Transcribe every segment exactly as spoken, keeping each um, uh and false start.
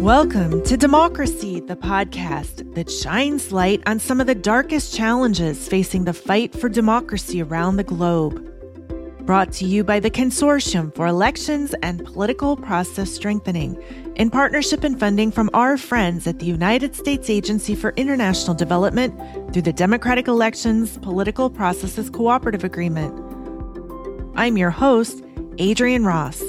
Welcome to Democracy, the podcast that shines light on some of the darkest challenges facing the fight for democracy around the globe. Brought to you by the Consortium for Elections and Political Process Strengthening, in partnership and funding from our friends at the United States Agency for International Development through the Democratic Elections Political Processes Cooperative Agreement. I'm your host, Adrienne Ross.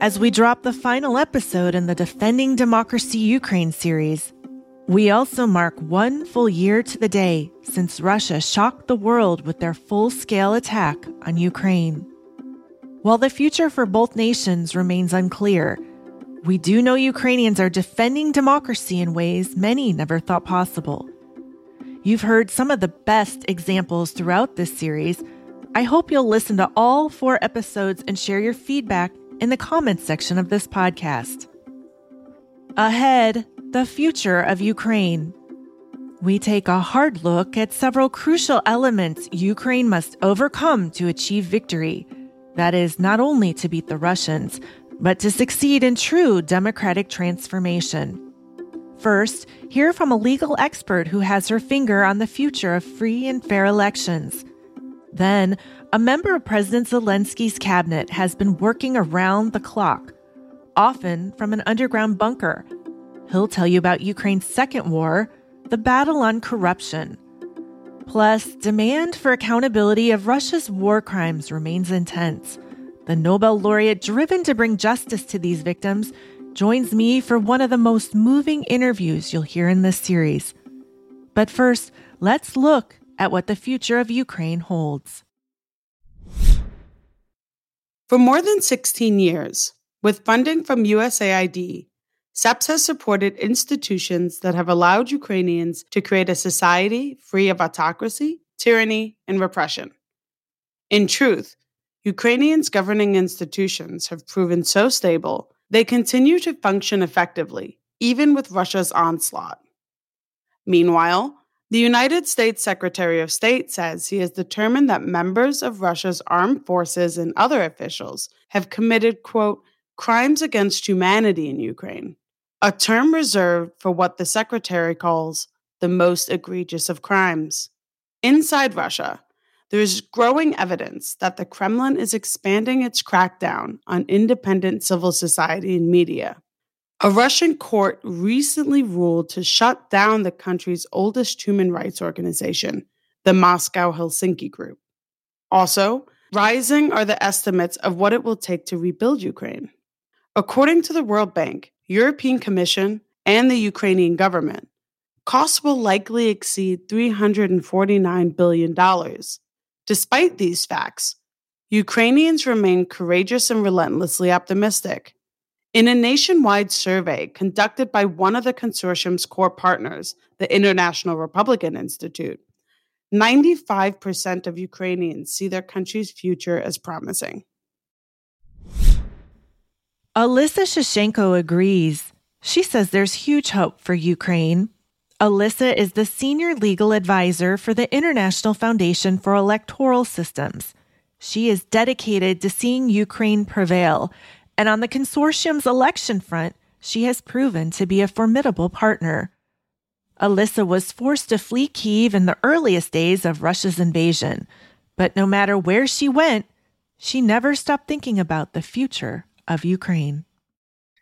As we drop the final episode in the Defending Democracy Ukraine series, we also mark one full year to the day since Russia shocked the world with their full-scale attack on Ukraine. While the future for both nations remains unclear, we do know Ukrainians are defending democracy in ways many never thought possible. You've heard some of the best examples throughout this series. I hope you'll listen to all four episodes and share your feedback in the comments section of this podcast. Ahead, the future of Ukraine. We take a hard look at several crucial elements Ukraine must overcome to achieve victory. That is, not only to beat the Russians, but to succeed in true democratic transformation. First, hear from a legal expert who has her finger on the future of free and fair elections. Then, a member of President Zelensky's cabinet has been working around the clock, often from an underground bunker. He'll tell you about Ukraine's second war, the battle on corruption. Plus, demand for accountability of Russia's war crimes remains intense. The Nobel laureate, driven to bring justice to these victims, joins me for one of the most moving interviews you'll hear in this series. But first, let's look at what the future of Ukraine holds. For more than sixteen years, with funding from U S A I D, SEPS has supported institutions that have allowed Ukrainians to create a society free of autocracy, tyranny, and repression. In truth, Ukrainians' governing institutions have proven so stable, they continue to function effectively, even with Russia's onslaught. Meanwhile, the United States Secretary of State says he is determined that members of Russia's armed forces and other officials have committed, quote, crimes against humanity in Ukraine, a term reserved for what the secretary calls the most egregious of crimes. Inside Russia, there is growing evidence that the Kremlin is expanding its crackdown on independent civil society and media. A Russian court recently ruled to shut down the country's oldest human rights organization, the Moscow Helsinki Group. Also, rising are the estimates of what it will take to rebuild Ukraine. According to the World Bank, European Commission, and the Ukrainian government, costs will likely exceed three hundred forty-nine billion dollars. Despite these facts, Ukrainians remain courageous and relentlessly optimistic. In a nationwide survey conducted by one of the consortium's core partners, the International Republican Institute, ninety-five percent of Ukrainians see their country's future as promising. Alyssa Shyshenko agrees. She says there's huge hope for Ukraine. Alyssa is the senior legal advisor for the International Foundation for Electoral Systems. She is dedicated to seeing Ukraine prevail, and on the consortium's election front, she has proven to be a formidable partner. Alyssa was forced to flee Kyiv in the earliest days of Russia's invasion, but no matter where she went, she never stopped thinking about the future of Ukraine.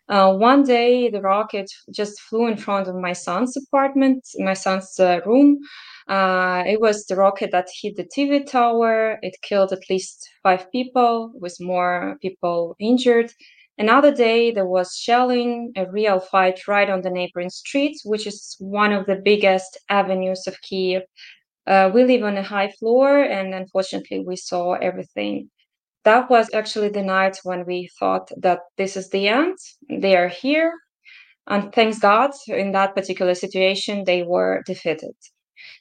Uh, one day, the rocket just flew in front of my son's apartment, my son's uh, room. Uh, it was the rocket that hit the T V tower. It killed at least five people, with more people injured. Another day, there was shelling, a real fight right on the neighboring streets, which is one of the biggest avenues of Kyiv. Uh, we live on a high floor, and unfortunately, we saw everything. That was actually the night when we thought that this is the end. They are here. And thanks God, in that particular situation, they were defeated.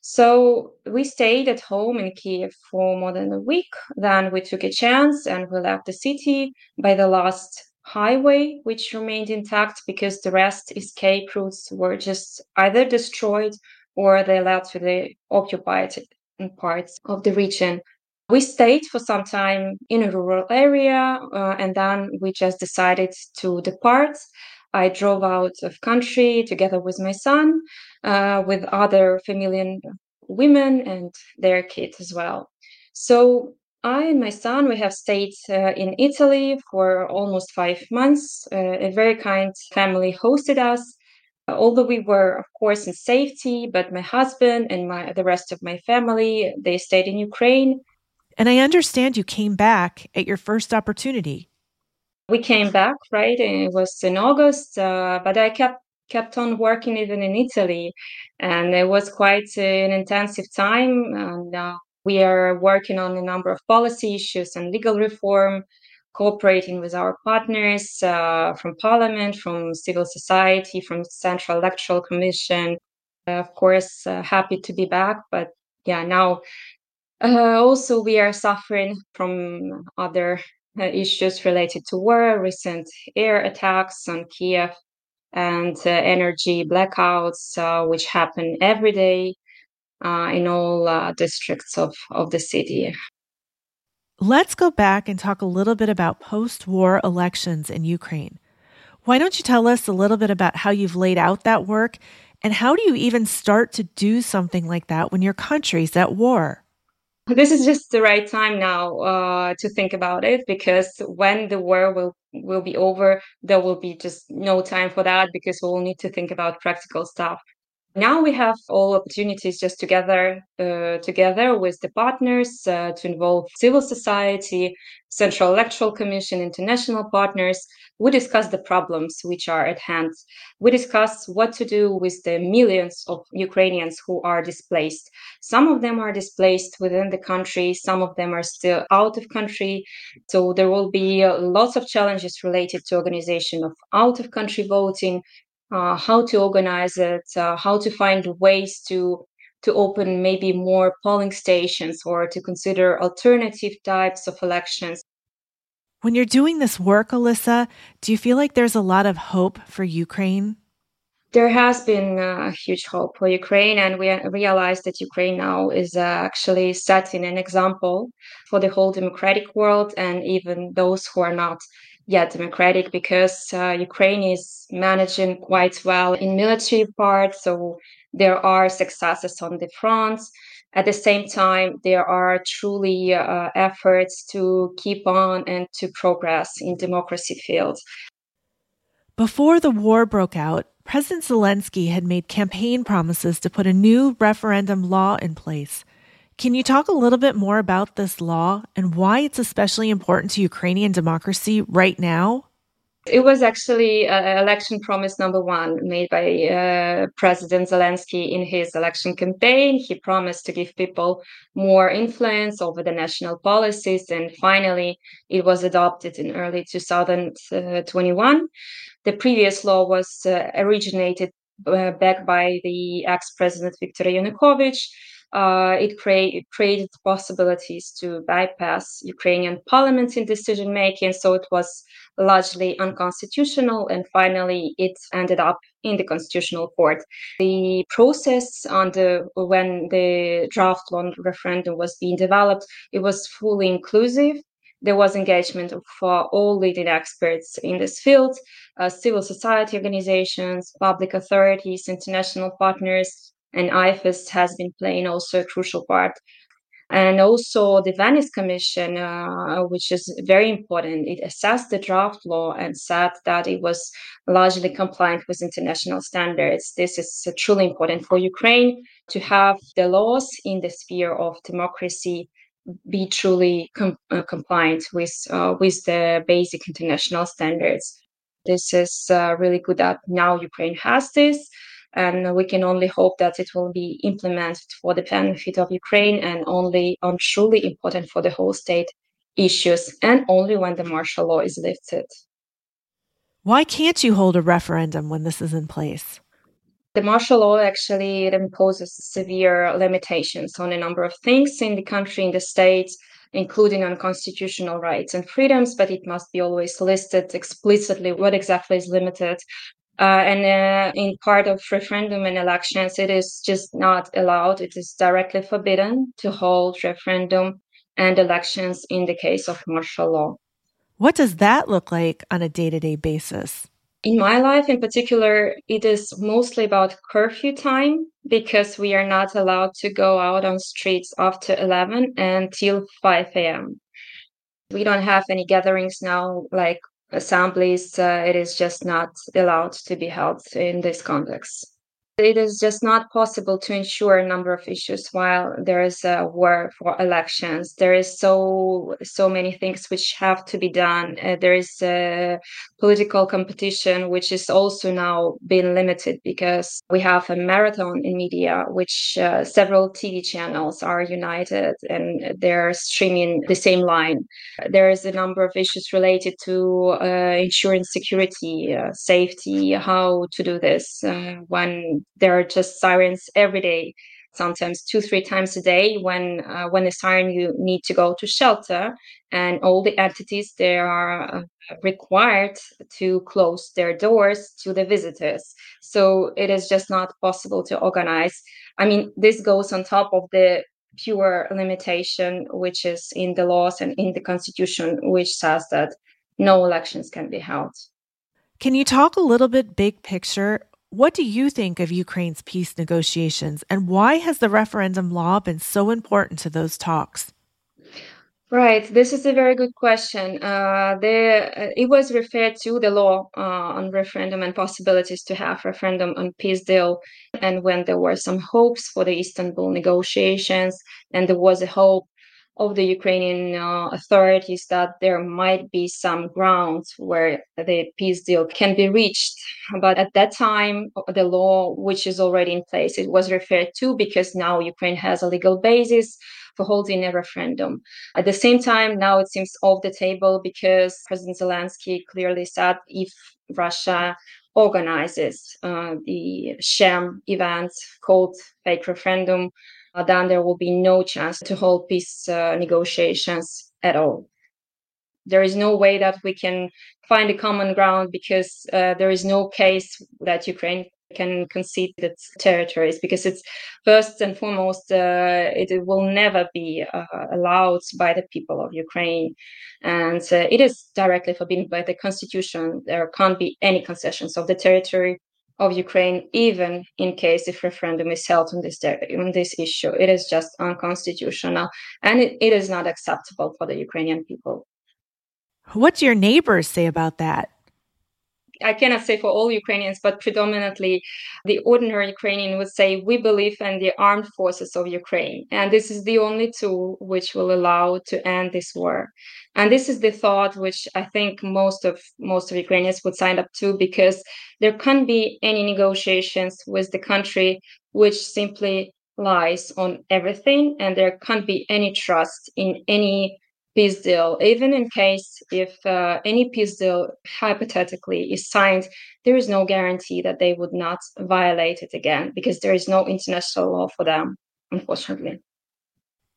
So we stayed at home in Kyiv for more than a week. Then we took a chance and we left the city by the last highway, which remained intact because the rest escape routes were just either destroyed or they led to the occupied parts of the region. We stayed for some time in a rural area, uh, and then we just decided to depart. I drove out of country together with my son, uh, with other familiar women and their kids as well. So I and my son, we have stayed uh, in Italy for almost five months. Uh, a very kind family hosted us. Although we were, of course, in safety, but my husband and my the rest of my family, they stayed in Ukraine. And I understand you came back at your first opportunity. We came back, right? It was in August, uh, but I kept kept on working even in Italy. And it was quite an intensive time. And uh, we are working on a number of policy issues and legal reform, cooperating with our partners uh, from parliament, from civil society, from Central Electoral Commission. Uh, of course, uh, happy to be back. But yeah, now... Uh, also, we are suffering from other uh, issues related to war, recent air attacks on Kiev, and uh, energy blackouts, uh, which happen every day uh, in all uh, districts of, of the city. Let's go back and talk a little bit about post-war elections in Ukraine. Why don't you tell us a little bit about how you've laid out that work, and how do you even start to do something like that when your country's at war? This is just the right time now uh, to think about it, because when the war will, will be over, there will be just no time for that, because we'll need to think about practical stuff. Now we have all opportunities just together, uh, together with the partners uh, to involve civil society, Central Electoral Commission, international partners. We discuss the problems which are at hand. We discuss what to do with the millions of Ukrainians who are displaced. Some of them are displaced within the country. Some of them are still out of country. So there will be lots of challenges related to organization of out-of-country voting, uh, how to organize it, uh, how to find ways to to open maybe more polling stations, or to consider alternative types of elections. When you're doing this work, Alyssa, do you feel like there's a lot of hope for Ukraine? There has been a huge hope for Ukraine, and we realize that Ukraine now is actually setting an example for the whole democratic world, and even those who are not yet democratic, because uh, Ukraine is managing quite well in military part, so there are successes on the fronts. At the same time, there are truly uh, efforts to keep on and to progress in democracy field. Before the war broke out, President Zelensky had made campaign promises to put a new referendum law in place. Can you talk a little bit more about this law and why it's especially important to Ukrainian democracy right now? It was actually uh, election promise number one made by uh, President Zelensky in his election campaign. He promised to give people more influence over the national policies, and finally it was adopted in early two thousand twenty-one. The previous law was uh, originated uh, back by the ex-president Viktor Yanukovych. Uh, it, crea- it created possibilities to bypass Ukrainian parliament in decision-making, so it was largely unconstitutional, and finally it ended up in the Constitutional Court. The process under when the draft law referendum was being developed, it was fully inclusive. There was engagement for all leading experts in this field, uh, civil society organizations, public authorities, international partners, and I F S has been playing also a crucial part. And also the Venice Commission, uh, which is very important, it assessed the draft law and said that it was largely compliant with international standards. This is truly important for Ukraine to have the laws in the sphere of democracy be truly com- uh, compliant with, uh, with the basic international standards. This is uh, really good that now Ukraine has this. And we can only hope that it will be implemented for the benefit of Ukraine, and only on truly important for the whole state issues, and only when the martial law is lifted. Why can't you hold a referendum when this is in place? The martial law actually it imposes severe limitations on a number of things in the country, in the state, including on constitutional rights and freedoms, but it must be always listed explicitly what exactly is limited. Uh, and uh, in part of referendum and elections, it is just not allowed. It is directly forbidden to hold referendum and elections in the case of martial law. What does that look like on a day-to-day basis? In my life in particular, it is mostly about curfew time because we are not allowed to go out on streets after eleven until five a.m. We don't have any gatherings now, like assemblies. Uh, it is just not allowed to be held in this context. It is just not possible to ensure a number of issues while there is a war for elections. There is so so many things which have to be done. Uh, there is a political competition, which is also now being limited because we have a marathon in media, which uh, several T V channels are united and they're streaming the same line. There is a number of issues related to uh, ensuring security, uh, safety, how to do this uh, when there are just sirens every day, sometimes two, three times a day. When uh, when the siren, you need to go to shelter, and all the entities, they are uh, required to close their doors to the visitors. So it is just not possible to organize. I mean, this goes on top of the pure limitation, which is in the laws and in the constitution, which says that no elections can be held. Can you talk a little bit big picture? What do you think of Ukraine's peace negotiations, and why has the referendum law been so important to those talks? Right, this is a very good question. Uh, the, uh, it was referred to the law uh, on referendum and possibilities to have referendum on peace deal. And when there were some hopes for the Istanbul negotiations, and there was a hope of the Ukrainian uh, authorities that there might be some grounds where the peace deal can be reached. But at that time, the law, which is already in place, it was referred to because now Ukraine has a legal basis for holding a referendum. At the same time, now it seems off the table because President Zelensky clearly said if Russia organizes uh, the sham event called fake referendum, then there will be no chance to hold peace uh, negotiations at all. There is no way that we can find a common ground because uh, there is no case that Ukraine can concede its territories, because it's first and foremost, uh, it, it will never be uh, allowed by the people of Ukraine. And uh, it is directly forbidden by the constitution. There can't be any concessions of the territory of Ukraine, even in case if referendum is held on this on this issue. It is just unconstitutional, and it, it is not acceptable for the Ukrainian people. What do your neighbors say about that? I cannot say for all Ukrainians, but predominantly the ordinary Ukrainian would say, we believe in the armed forces of Ukraine, and this is the only tool which will allow to end this war. And this is the thought which I think most of most of Ukrainians would sign up to, because there can't be any negotiations with the country which simply lies on everything, and there can't be any trust in any peace deal. Even in case if uh, any peace deal hypothetically is signed, there is no guarantee that they would not violate it again, because there is no international law for them, unfortunately.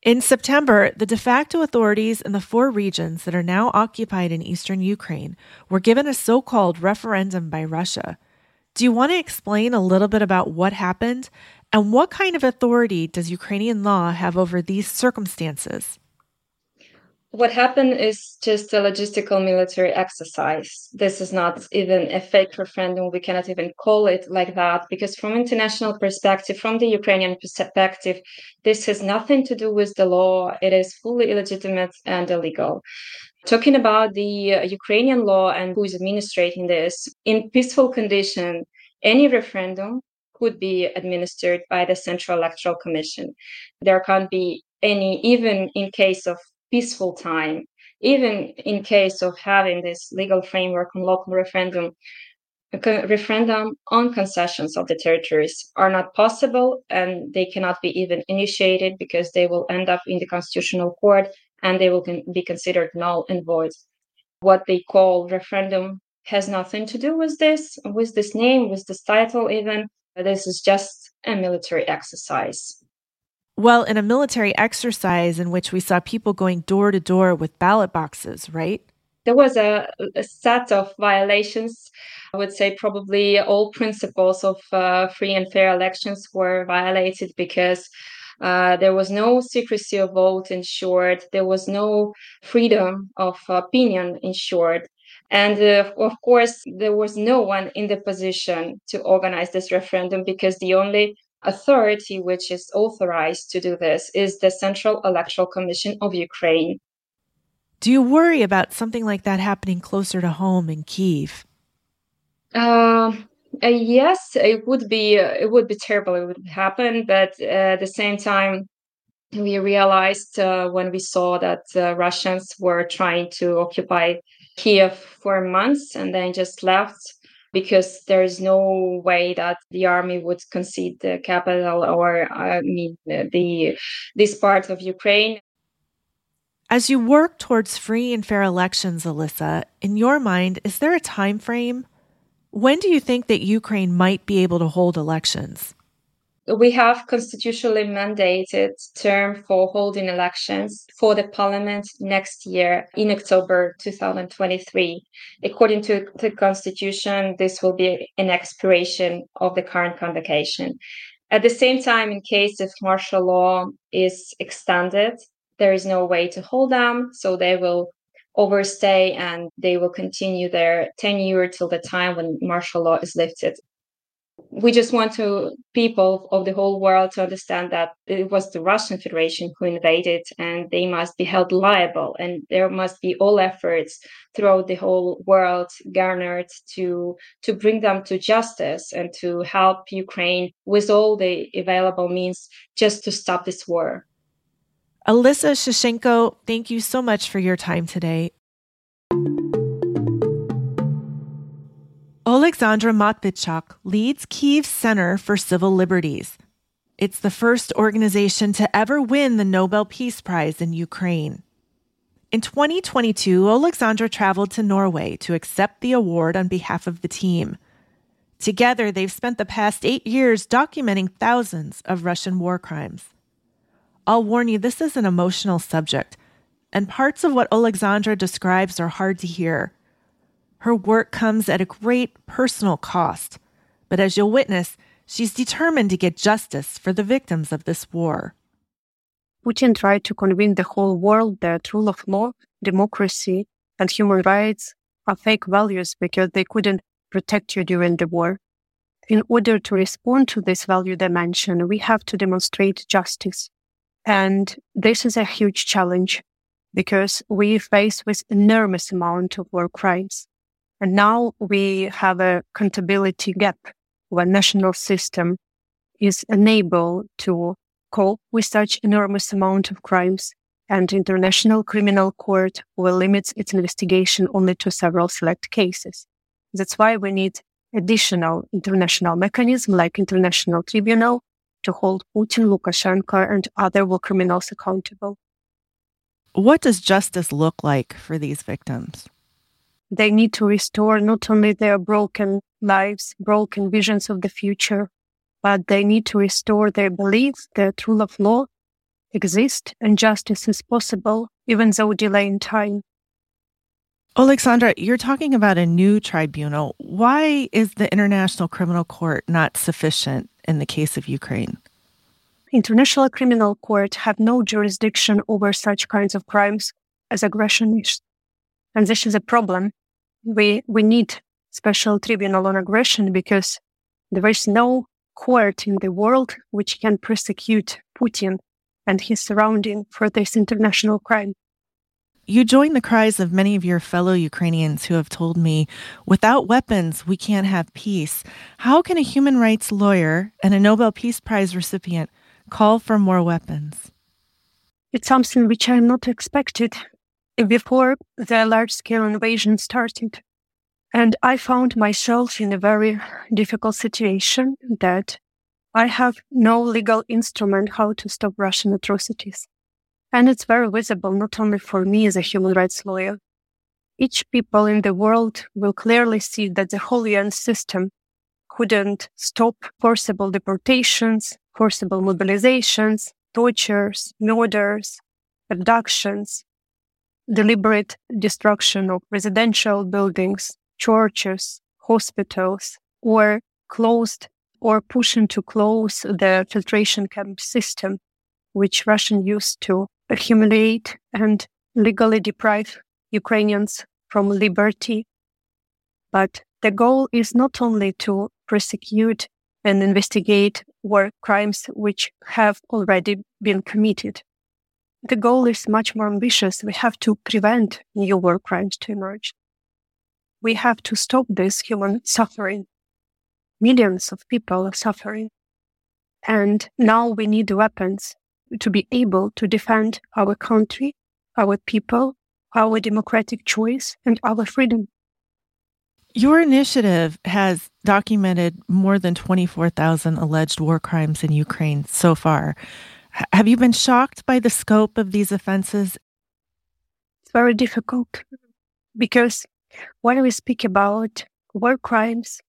In September, the de facto authorities in the four regions that are now occupied in eastern Ukraine were given a so-called referendum by Russia. Do you want to explain a little bit about what happened, and what kind of authority does Ukrainian law have over these circumstances? What happened is just a logistical military exercise. This is not even a fake referendum. We cannot even call it like that, because from international perspective, from the Ukrainian perspective, this has nothing to do with the law. It is fully illegitimate and illegal. Talking about the Ukrainian law and who is administrating this, in peaceful condition, any referendum could be administered by the Central Electoral Commission. There can't be any, even in case of peaceful time, even in case of having this legal framework on local referendum, referendum on concessions of the territories are not possible, and they cannot be even initiated because they will end up in the Constitutional Court and they will be considered null and void. What they call referendum has nothing to do with this, with this name, with this title even. This is just a military exercise. Well, in a military exercise in which we saw people going door to door with ballot boxes, right? There was a, a set of violations. I would say probably all principles of uh, free and fair elections were violated, because Uh, there was no secrecy of vote ensured. There was no freedom of opinion ensured. And uh, of course, there was no one in the position to organize this referendum, because the only authority which is authorized to do this is the Central Electoral Commission of Ukraine. Do you worry about something like that happening closer to home in Kyiv? Uh, uh, yes, it would be uh, it would be terrible. It would happen, but uh, at the same time, we realized uh, when we saw that uh, Russians were trying to occupy Kyiv for months and then just left, because there is no way that the army would concede the capital or I mean the this part of Ukraine. As you work towards free and fair elections, Alyssa, in your mind, is there a time frame? When do you think that Ukraine might be able to hold elections? We have constitutionally mandated term for holding elections for the parliament next year in October twenty twenty-three. According to the constitution, this will be an expiration of the current convocation. At the same time, in case if martial law is extended, there is no way to hold them, so they will overstay and they will continue their tenure till the time when martial law is lifted. We just want to people of the whole world to understand that it was the Russian Federation who invaded, and they must be held liable, and there must be all efforts throughout the whole world garnered to to bring them to justice and to help Ukraine with all the available means just to stop this war. Alyssa Shyshenko, thank you so much for your time today. Oleksandra Matviichuk leads Kyiv's Center for Civil Liberties. It's the first organization to ever win the Nobel Peace Prize in Ukraine. In twenty twenty-two, Oleksandra traveled to Norway to accept the award on behalf of the team. Together, they've spent the past eight years documenting thousands of Russian war crimes. I'll warn you, this is an emotional subject, and parts of what Oleksandra describes are hard to hear. Her work comes at a great personal cost, but as you'll witness, she's determined to get justice for the victims of this war. Putin tried to convince the whole world that rule of law, democracy, and human rights are fake values because they couldn't protect you during the war. In order to respond to this value dimension, we have to demonstrate justice. And this is a huge challenge because we face with enormous amount of war crimes. And now we have a accountability gap where national system is unable to cope with such enormous amount of crimes. And International Criminal Court will limit its investigation only to several select cases. That's why we need additional international mechanism like International Tribunal to hold Putin, Lukashenko, and other war criminals accountable. What does justice look like for these victims? They need to restore not only their broken lives, broken visions of the future, but they need to restore their belief that rule of law exists and justice is possible, even though delay in time. Oleksandra, you're talking about a new tribunal. Why is the International Criminal Court not sufficient in the case of Ukraine? International Criminal Court have no jurisdiction over such kinds of crimes as aggression is. And this is a problem. We we need special tribunal on aggression because there is no court in the world which can prosecute Putin and his surrounding for this international crime. You join the cries of many of your fellow Ukrainians who have told me, without weapons, we can't have peace. How can a human rights lawyer and a Nobel Peace Prize recipient call for more weapons? It's something which I'm not expected before the large-scale invasion started. And I found myself in a very difficult situation that I have no legal instrument how to stop Russian atrocities. And it's very visible, not only for me as a human rights lawyer. Each people in the world will clearly see that the whole U N system couldn't stop forcible deportations, forcible mobilizations, tortures, murders, abductions, deliberate destruction of residential buildings, churches, hospitals, or closed or pushing to close the filtration camp system. which Russians used to humiliate and legally deprive Ukrainians from liberty. But the goal is not only to prosecute and investigate war crimes which have already been committed. The goal is much more ambitious. We have to prevent new war crimes to emerge. We have to stop this human suffering. Millions of people are suffering. And now we need weapons to be able to defend our country, our people, our democratic choice, and our freedom. Your initiative has documented more than twenty-four thousand alleged war crimes in Ukraine so far. Have you been shocked by the scope of these offenses? It's very difficult because when we speak about war crimes,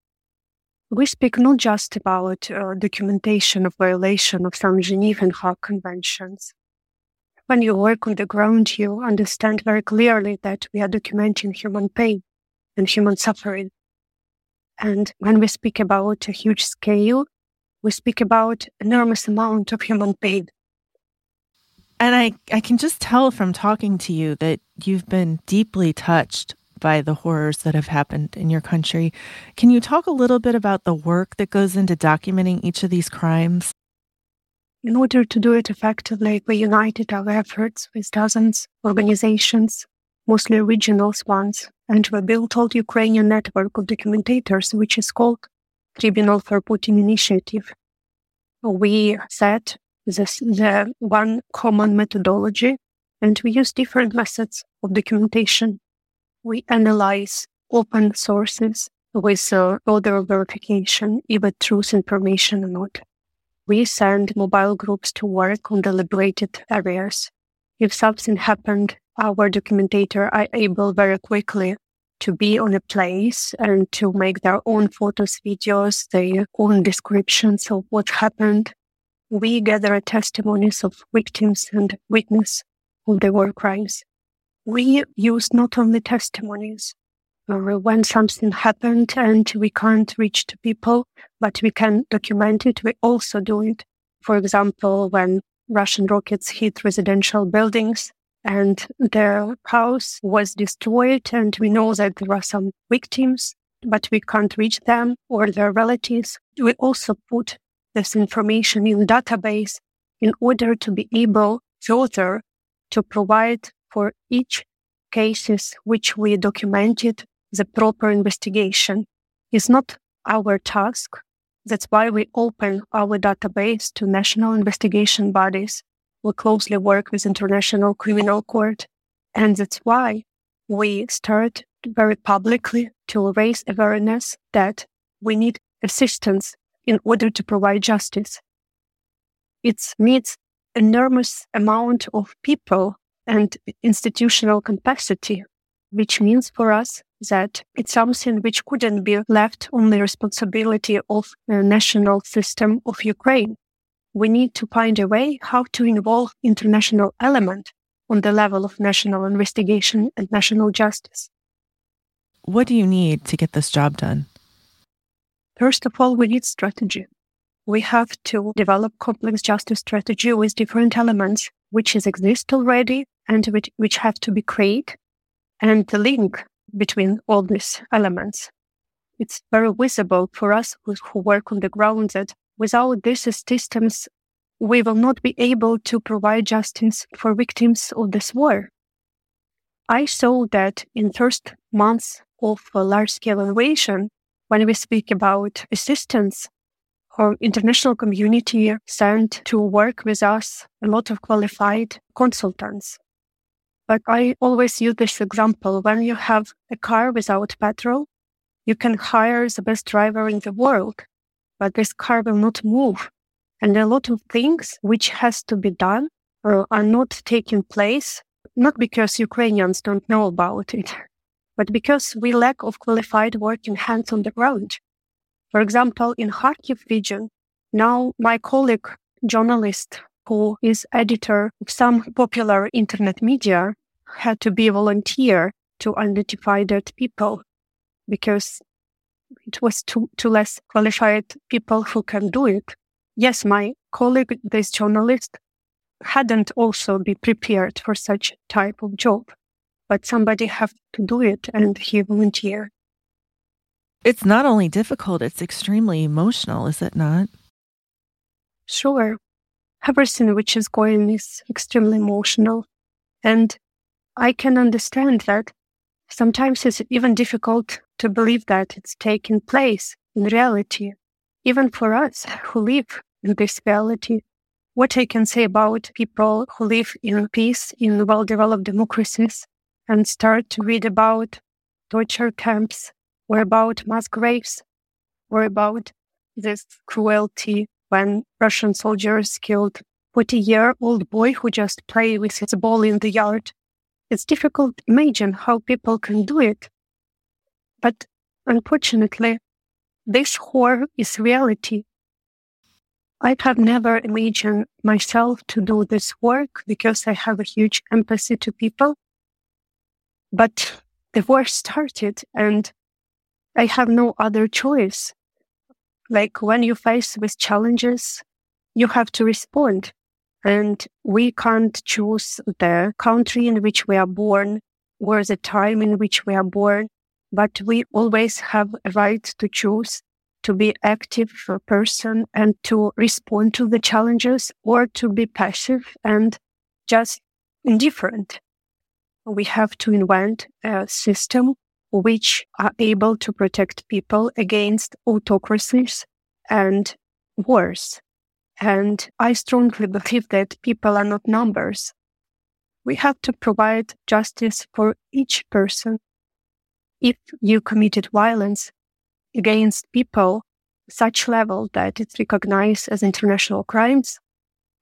we speak not just about uh, documentation of violation of some Geneva and Hague conventions. When you work on the ground, you understand very clearly that we are documenting human pain and human suffering. And when we speak about a huge scale, we speak about enormous amount of human pain. And I, I can just tell from talking to you that you've been deeply touched by the horrors that have happened in your country. Can you talk a little bit about the work that goes into documenting each of these crimes? In order to do it effectively, we united our efforts with dozens of organizations, mostly regional ones, and we built a Ukrainian network of documentators, which is called Tribunal for Putin Initiative. We set this, the one common methodology, and we use different methods of documentation. We analyze open sources with uh, order verification, either truth information or not. We send mobile groups to work on the liberated areas. If something happened, our documentator are able very quickly to be on a place and to make their own photos, videos, their own descriptions of what happened. We gather testimonies of victims and witnesses of the war crimes. We use not only testimonies or when something happened and we can't reach to people, but we can document it. We also do it, for example, when Russian rockets hit residential buildings, and their house was destroyed, and we know that there are some victims, but we can't reach them or their relatives. We also put this information in database in order to be able further to provide for each cases which we documented the proper investigation. It's not our task. That's why we open our database to national investigation bodies. We closely work with International Criminal Court, and that's why we start very publicly to raise awareness that we need assistance in order to provide justice. It needs enormous amount of people and institutional capacity, which means for us that it's something which couldn't be left on the responsibility of the national system of Ukraine. We need to find a way how to involve international element on the level of national investigation and national justice. What do you need to get this job done? First of all, we need strategy. We have to develop complex justice strategy with different elements which is exist already and which, which have to be created, and the link between all these elements. It's very visible for us who work on the ground that without these systems, we will not be able to provide justice for victims of this war. I saw that in first months of a large-scale invasion, when we speak about assistance, our international community sent to work with us a lot of qualified consultants. But I always use this example. When you have a car without petrol, you can hire the best driver in the world, but this car will not move. And a lot of things which has to be done or are not taking place, not because Ukrainians don't know about it, but because we lack of qualified working hands on the ground. For example, in Kharkiv region, now my colleague, journalist, who is editor of some popular internet media, had to be a volunteer to identify dead people because it was too, too less qualified people who can do it. Yes, my colleague, this journalist, hadn't also be prepared for such type of job, but somebody have to do it, and he volunteered. It's not only difficult, it's extremely emotional, is it not? Sure. Everything which is going is extremely emotional. And I can understand that sometimes it's even difficult to believe that it's taking place in reality. Even for us who live in this reality, what I can say about people who live in peace, in well-developed democracies, and start to read about torture camps, or about mass graves, or about this cruelty when Russian soldiers killed a forty-year-old boy who just played with his ball in the yard. It's difficult to imagine how people can do it. But unfortunately, this horror is reality. I have never imagined myself to do this work because I have a huge empathy to people. But the war started, and I have no other choice. Like, when you face with challenges, you have to respond. And we can't choose the country in which we are born or the time in which we are born, but we always have a right to choose to be active person and to respond to the challenges, or to be passive and just indifferent. We have to invent a system which are able to protect people against autocracies and wars. And I strongly believe that people are not numbers. We have to provide justice for each person. If you committed violence against people such level that it's recognized as international crimes,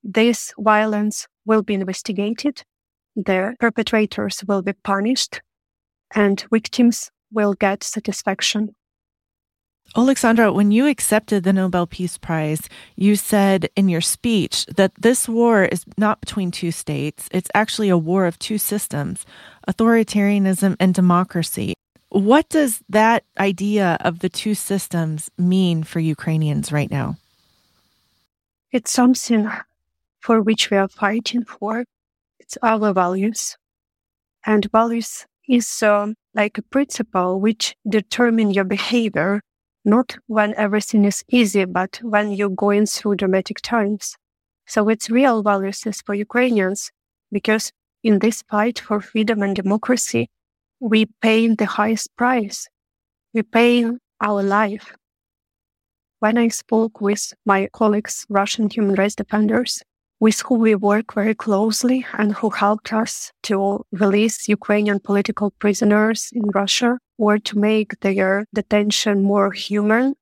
this violence will be investigated, the perpetrators will be punished, and victims will get satisfaction. Oleksandra, when you accepted the Nobel Peace Prize, you said in your speech that this war is not between two states. It's actually a war of two systems, authoritarianism and democracy. What does that idea of the two systems mean for Ukrainians right now? It's something for which we are fighting for. It's our values. And values is um, like a principle which determines your behavior, not when everything is easy, but when you're going through dramatic times. So it's real values for Ukrainians, because in this fight for freedom and democracy, we pay the highest price. We pay our life. When I spoke with my colleagues, Russian human rights defenders, with whom we work very closely and who helped us to release Ukrainian political prisoners in Russia or to make their detention more human,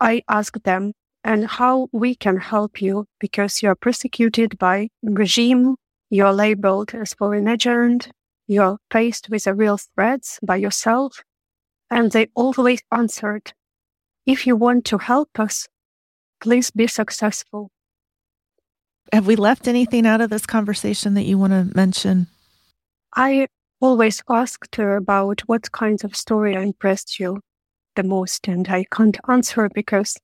I asked them, and how we can help you, because you are persecuted by regime, you are labeled as foreign agent, you are faced with a real threats by yourself. And they always answered, if you want to help us, please be successful. Have we left anything out of this conversation that you want to mention? I always asked her about what kinds of story impressed you the most, and I can't answer because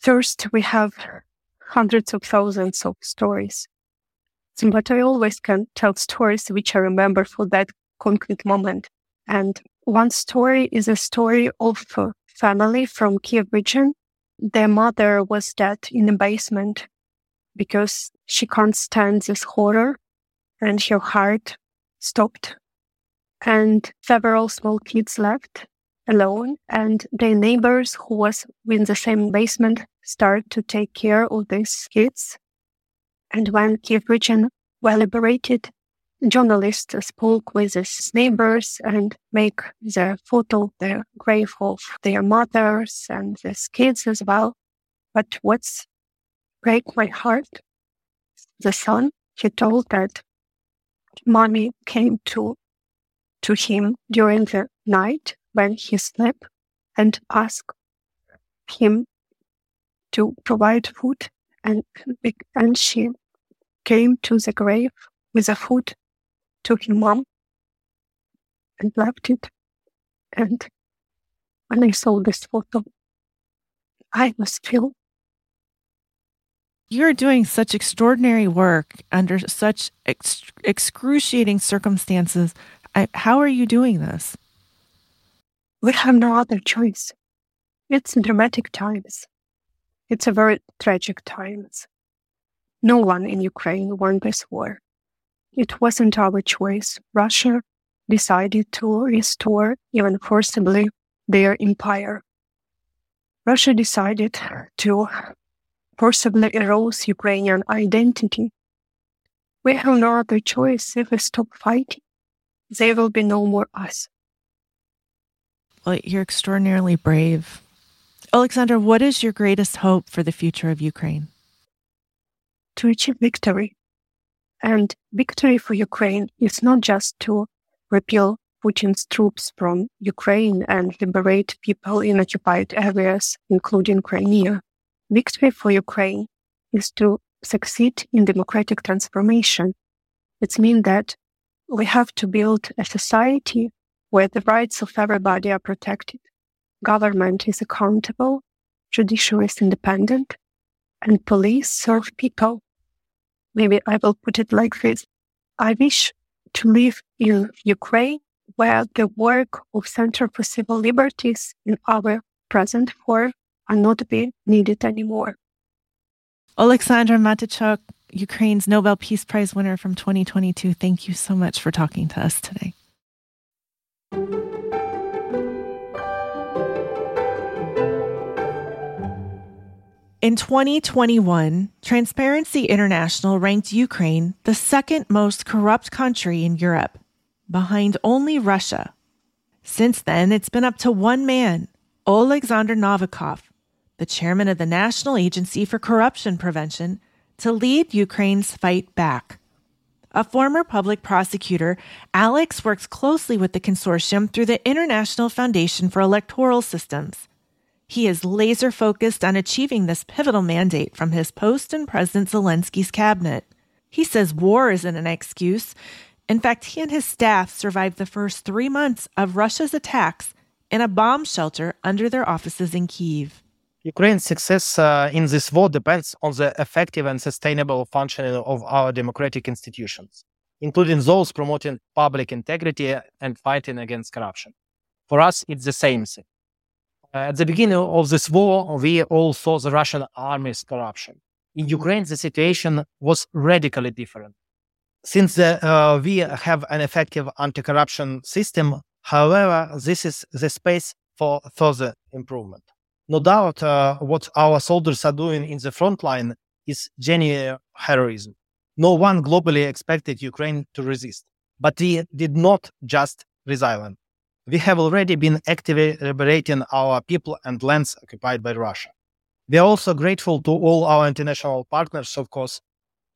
first we have hundreds of thousands of stories. But I always can tell stories which I remember for that concrete moment. And one story is a story of a family from Kiev region. Their mother was dead in a basement because she can't stand this horror, and her heart stopped. And several small kids left alone, and their neighbors who was in the same basement started to take care of these kids. And when Kiev region were liberated, journalists spoke with these neighbors and make the photo, the grave of their mothers and these kids as well. But what's break my heart, the son, he told that mommy came to to him during the night when he slept and asked him to provide food, and and she came to the grave with the food to his mom and left it. And when I saw this photo, I was filled You're doing such extraordinary work under such ex- excruciating circumstances. I, how are you doing this? We have no other choice. It's dramatic times. It's a very tragic times. No one in Ukraine won this war. It wasn't our choice. Russia decided to restore, even forcibly, their empire. Russia decided to forcibly erode Ukrainian identity. We have no other choice. If we stop fighting, there will be no more us. Well, you're extraordinarily brave. Oleksandra, what is your greatest hope for the future of Ukraine? To achieve victory. And victory for Ukraine is not just to repeal Putin's troops from Ukraine and liberate people in occupied areas, including Crimea. Victory for Ukraine is to succeed in democratic transformation. It means that we have to build a society where the rights of everybody are protected, government is accountable, judiciary is independent, and police serve people. Maybe I will put it like this. I wish to live in Ukraine where the work of Center for Civil Liberties in our present form are not be needed anymore. Oleksandra Matviichuk, Ukraine's Nobel Peace Prize winner from twenty twenty-two, thank you so much for talking to us today. In twenty twenty-one, Transparency International ranked Ukraine the second most corrupt country in Europe, behind only Russia. Since then, it's been up to one man, Oleksandr Novikov, the chairman of the National Agency for Corruption Prevention, to lead Ukraine's fight back. A former public prosecutor, Alex works closely with the consortium through the International Foundation for Electoral Systems. He is laser-focused on achieving this pivotal mandate from his post in President Zelensky's cabinet. He says war isn't an excuse. In fact, he and his staff survived the first three months of Russia's attacks in a bomb shelter under their offices in Kyiv. Ukraine's success uh, in this war depends on the effective and sustainable functioning of our democratic institutions, including those promoting public integrity and fighting against corruption. For us, it's the same thing. At the beginning of this war, we all saw the Russian army's corruption. In Ukraine, the situation was radically different. Since the, uh, we have an effective anti-corruption system, however, this is the space for further improvement. No doubt uh, what our soldiers are doing in the front line is genuine heroism. No one globally expected Ukraine to resist, but we did not just resilient. We have already been actively liberating our people and lands occupied by Russia. We are also grateful to all our international partners, of course.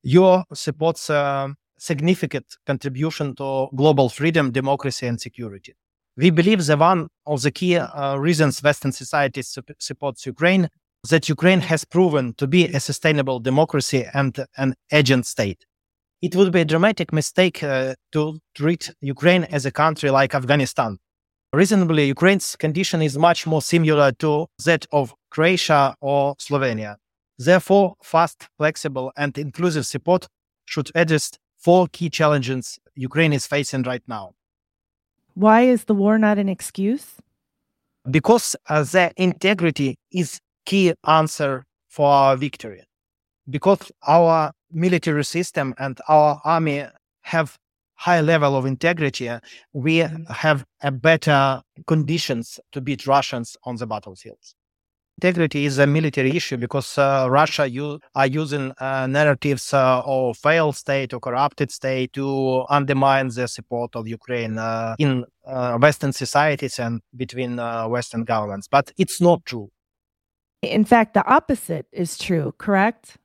Your support's uh, significant contribution to global freedom, democracy, and security. We believe that one of the key uh, reasons Western society sup- supports Ukraine is that Ukraine has proven to be a sustainable democracy and an agent state. It would be a dramatic mistake uh, to treat Ukraine as a country like Afghanistan. Reasonably, Ukraine's condition is much more similar to that of Croatia or Slovenia. Therefore, fast, flexible, and inclusive support should address four key challenges Ukraine is facing right now. Why is the war not an excuse? Because uh, the integrity is key answer for our victory. Because our military system and our army have high level of integrity, we have a better conditions to beat Russians on the battlefields. Integrity is a military issue because uh, Russia u- are using uh, narratives uh, of failed state or corrupted state to undermine the support of Ukraine uh, in uh, Western societies and between uh, Western governments. But it's not true. In fact, the opposite is true, correct?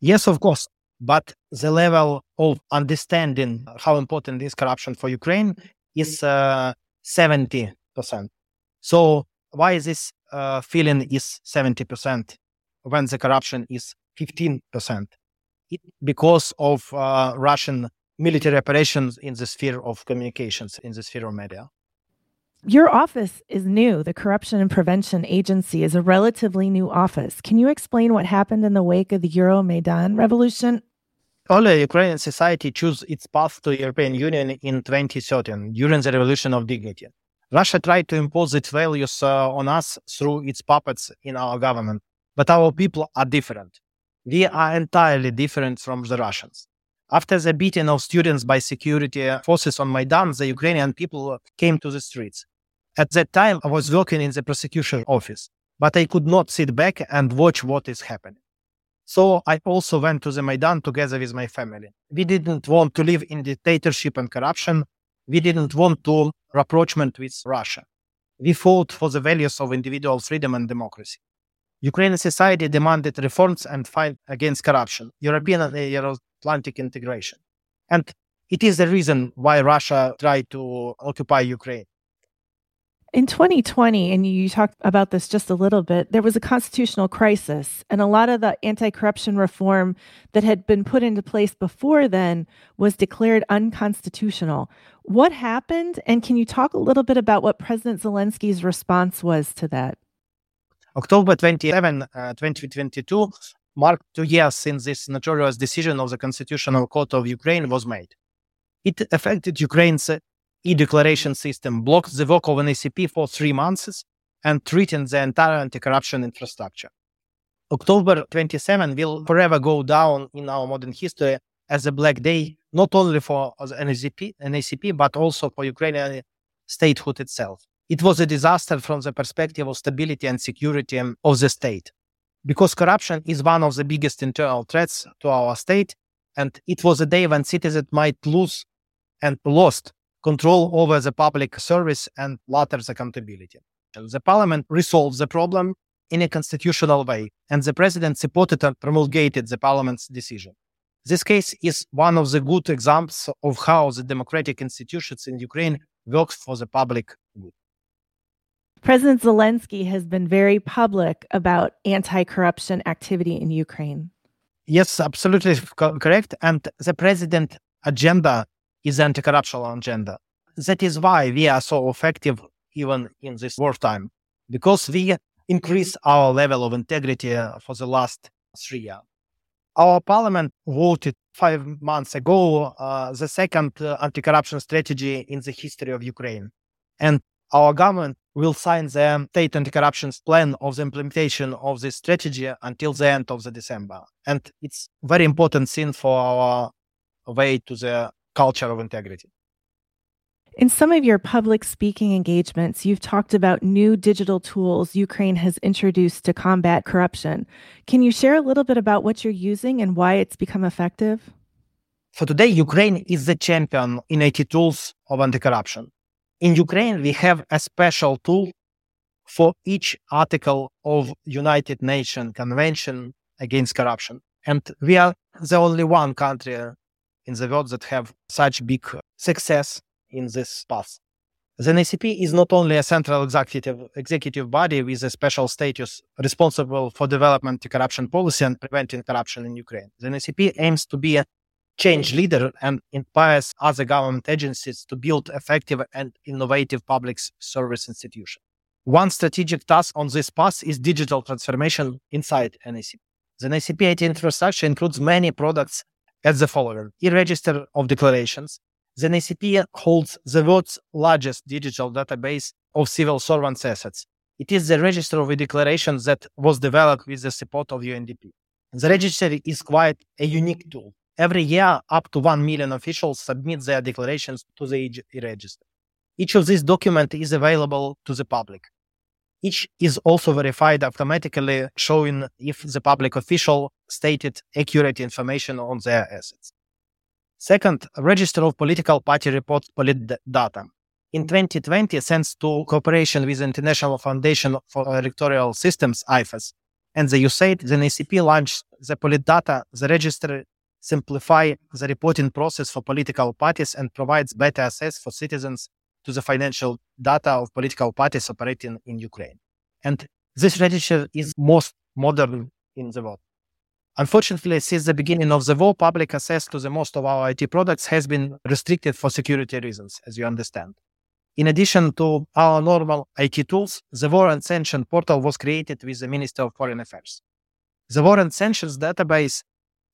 Yes, of course. But the level of understanding how important is corruption for Ukraine is uh, seventy percent. So why this uh, feeling is seventy percent when the corruption is fifteen percent? It, because of uh, Russian military operations in the sphere of communications, in the sphere of media. Your office is new. The Corruption and Prevention Agency is a relatively new office. Can you explain what happened in the wake of the Euromaidan revolution? All of Ukrainian society chose its path to the European Union in twenty thirteen during the Revolution of Dignity. Russia tried to impose its values uh, on us through its puppets in our government. But our people are different. We are entirely different from the Russians. After the beating of students by security forces on Maidan, the Ukrainian people came to the streets. At that time, I was working in the prosecution office, but I could not sit back and watch what is happening. So I also went to the Maidan together with my family. We didn't want to live in dictatorship and corruption. We didn't want to rapprochement with Russia. We fought for the values of individual freedom and democracy. Ukrainian society demanded reforms and fight against corruption, European and Euro-Atlantic integration. And it is the reason why Russia tried to occupy Ukraine. In twenty twenty, and you talked about this just a little bit, there was a constitutional crisis, and a lot of the anti-corruption reform that had been put into place before then was declared unconstitutional. What happened? And can you talk a little bit about what President Zelensky's response was to that? October twenty-seventh, uh, twenty twenty-two, marked two years since this notorious decision of the Constitutional Court of Ukraine was made. It affected Ukraine's e-declaration system, blocked the work of an A C P for three months, and threatened the entire anti-corruption infrastructure. October twenty-seventh will forever go down in our modern history as a black day, not only for an A C P, an A C P, but also for Ukrainian statehood itself. It was a disaster from the perspective of stability and security of the state, because corruption is one of the biggest internal threats to our state, and it was a day when citizens might lose and lost control over the public service and latter's accountability. The parliament resolved the problem in a constitutional way, and the president supported and promulgated the parliament's decision. This case is one of the good examples of how the democratic institutions in Ukraine work for the public good. President Zelensky has been very public about anti-corruption activity in Ukraine. Yes, absolutely co- correct. And the president's agenda is the anti-corruption agenda. That is why we are so effective even in this wartime, because we increased our level of integrity for the last three years. Our parliament voted five months ago uh, the second uh, anti-corruption strategy in the history of Ukraine. And our government will sign the state anti-corruption plan of the implementation of this strategy until the end of the December. And it's a very important thing for our way to the culture of integrity. In some of your public speaking engagements, you've talked about new digital tools Ukraine has introduced to combat corruption. Can you share a little bit about what you're using and why it's become effective? For today, Ukraine is the champion in I T tools of anti-corruption. In Ukraine, we have a special tool for each article of United Nations Convention Against Corruption. And we are the only one country in the world that have such big success in this path. The N A C P is not only a central executive, executive body with a special status responsible for development to corruption policy and preventing corruption in Ukraine. The N A C P aims to be a change leader and inspires other government agencies to build effective and innovative public service institutions. One strategic task on this path is digital transformation inside N A C P. The N A C P I T infrastructure includes many products as the following: e-register of declarations. The N A C P holds the world's largest digital database of civil servants' assets. It is the register of declarations that was developed with the support of U N D P. The register is quite a unique tool. Every year, up to one million officials submit their declarations to the e-register. Each of these documents is available to the public. Each is also verified automatically, showing if the public official stated accurate information on their assets. Second, register of political party reports, POLITDATA. In twenty twenty, thanks to cooperation with the International Foundation for Electoral Systems, I F E S, and the U S A I D, the N A C P launched the POLITDATA, the register simplify the reporting process for political parties and provides better access for citizens to the financial data of political parties operating in Ukraine. And this register is most modern in the world. Unfortunately, since the beginning of the war, public access to the most of our I T products has been restricted for security reasons, as you understand. In addition to our normal I T tools, the War and Sanctions portal was created with the Minister of Foreign Affairs. The War and Sanctions database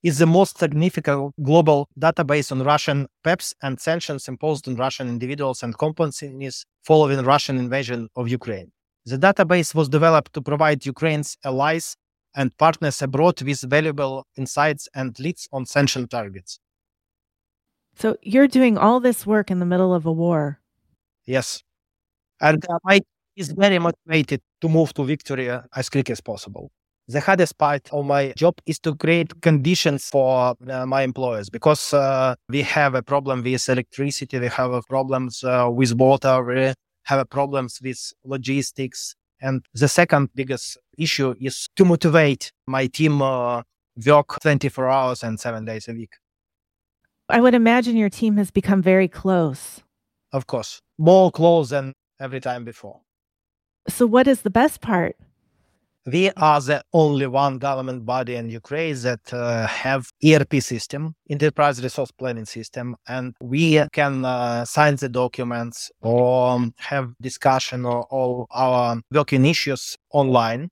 is the most significant global database on Russian P E Ps and sanctions imposed on Russian individuals and companies following Russian invasion of Ukraine. The database was developed to provide Ukraine's allies and partners abroad with valuable insights and leads on sanction targets. So you're doing all this work in the middle of a war. Yes. And I is very motivated to move to victory as quick as possible. The hardest part of my job is to create conditions for uh, my employers, because uh, we have a problem with electricity, we have uh, problems uh, with water, we have problems with logistics. And the second biggest issue is to motivate my team uh, work twenty-four hours and seven days a week. I would imagine your team has become very close. Of course, more close than every time before. So what is the best part? We are the only one government body in Ukraine that uh, have E R P system, enterprise resource planning system, and we can uh, sign the documents or have discussion on all our working issues online.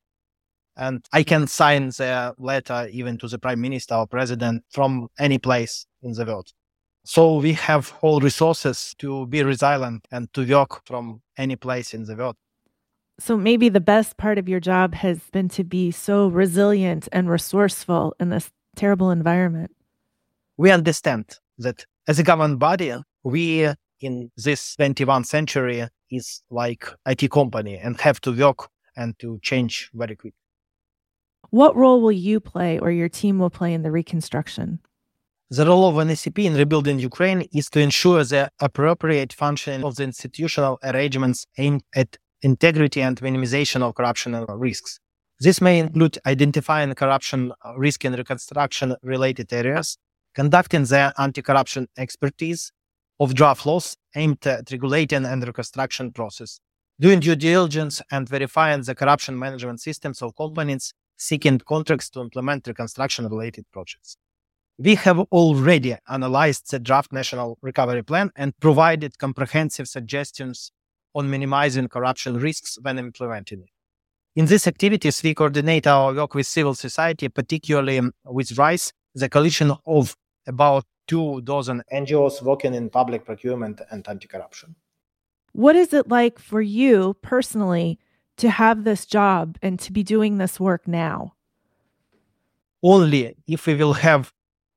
And I can sign the letter even to the prime minister or president from any place in the world. So we have all resources to be resilient and to work from any place in the world. So maybe the best part of your job has been to be so resilient and resourceful in this terrible environment. We understand that as a government body, we in this twenty-first century is like I T company and have to work and to change very quickly. What role will you play or your team will play in the reconstruction? The role of N S C P in rebuilding Ukraine is to ensure the appropriate function of the institutional arrangements aimed at integrity and minimization of corruption and risks. This may include identifying corruption risk and reconstruction-related areas, conducting the anti-corruption expertise of draft laws aimed at regulating and reconstruction process, doing due diligence and verifying the corruption management systems of companies seeking contracts to implement reconstruction-related projects. We have already analyzed the draft National Recovery Plan and provided comprehensive suggestions on minimizing corruption risks when implementing it. In these activities, we coordinate our work with civil society, particularly with RISE, the coalition of about two dozen N G Os working in public procurement and anti-corruption. What is it like for you personally to have this job and to be doing this work now? Only if we will have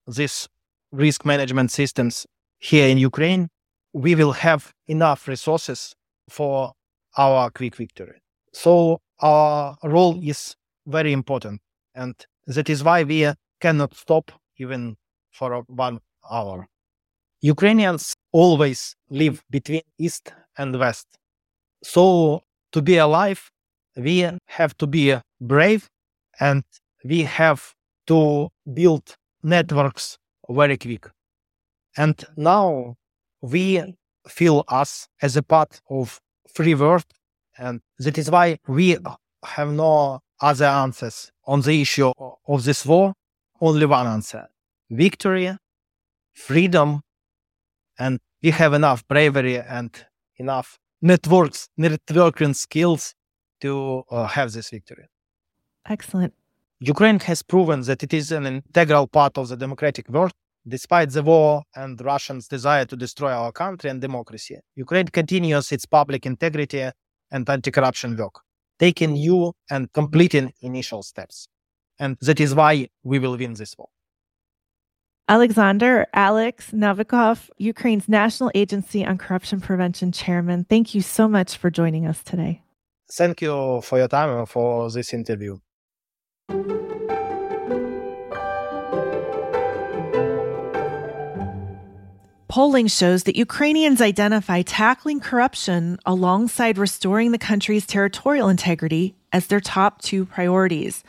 these risk management systems here in Ukraine, we will have enough resources for our quick victory. So our role is very important. And that is why we cannot stop even for one hour. Ukrainians always live between East and West. So to be alive, we have to be brave and we have to build networks very quick. And now we feel us as a part of free world, and that is why we have no other answers on the issue of this war, only one answer: victory, freedom, and we have enough bravery and enough networks, networking skills to uh, have this victory. Excellent. Ukraine has proven that it is an integral part of the democratic world. Despite the war and Russians' desire to destroy our country and democracy, Ukraine continues its public integrity and anti-corruption work, taking new and completing initial steps. And that is why we will win this war. Oleksandr Alex Novikov, Ukraine's National Agency on Corruption Prevention Chairman, thank you so much for joining us today. Thank you for your time and for this interview. Polling shows that Ukrainians identify tackling corruption alongside restoring the country's territorial integrity as their top two priorities.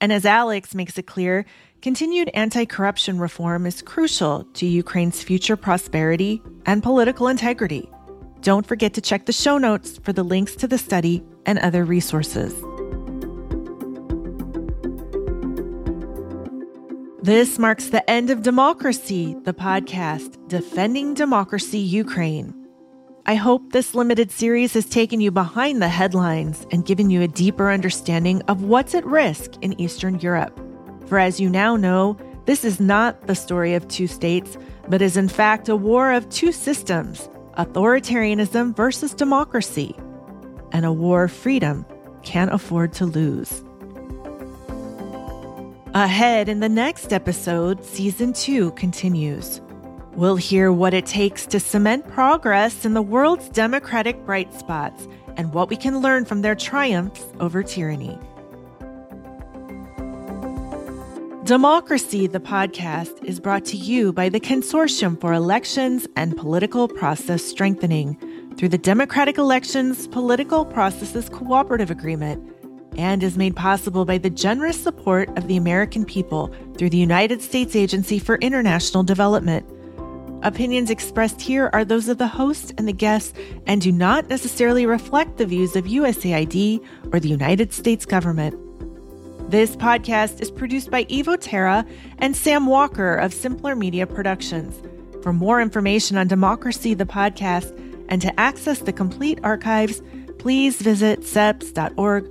And as Alex makes it clear, continued anti-corruption reform is crucial to Ukraine's future prosperity and political integrity. Don't forget to check the show notes for the links to the study and other resources. This marks the end of Democracy, the podcast, Defending Democracy Ukraine. I hope this limited series has taken you behind the headlines and given you a deeper understanding of what's at risk in Eastern Europe. For as you now know, this is not the story of two states, but is in fact a war of two systems, authoritarianism versus democracy, and a war freedom can't afford to lose. Ahead in the next episode, Season two continues. We'll hear what it takes to cement progress in the world's democratic bright spots and what we can learn from their triumphs over tyranny. Democracy, the podcast, is brought to you by the Consortium for Elections and Political Process Strengthening through the Democratic Elections Political Processes Cooperative Agreement and is made possible by the generous support of the American people through the United States Agency for International Development. Opinions expressed here are those of the host and the guests and do not necessarily reflect the views of U S A I D or the United States government. This podcast is produced by Evo Terra and Sam Walker of Simpler Media Productions. For more information on Democracy the Podcast and to access the complete archives, please visit seps dot org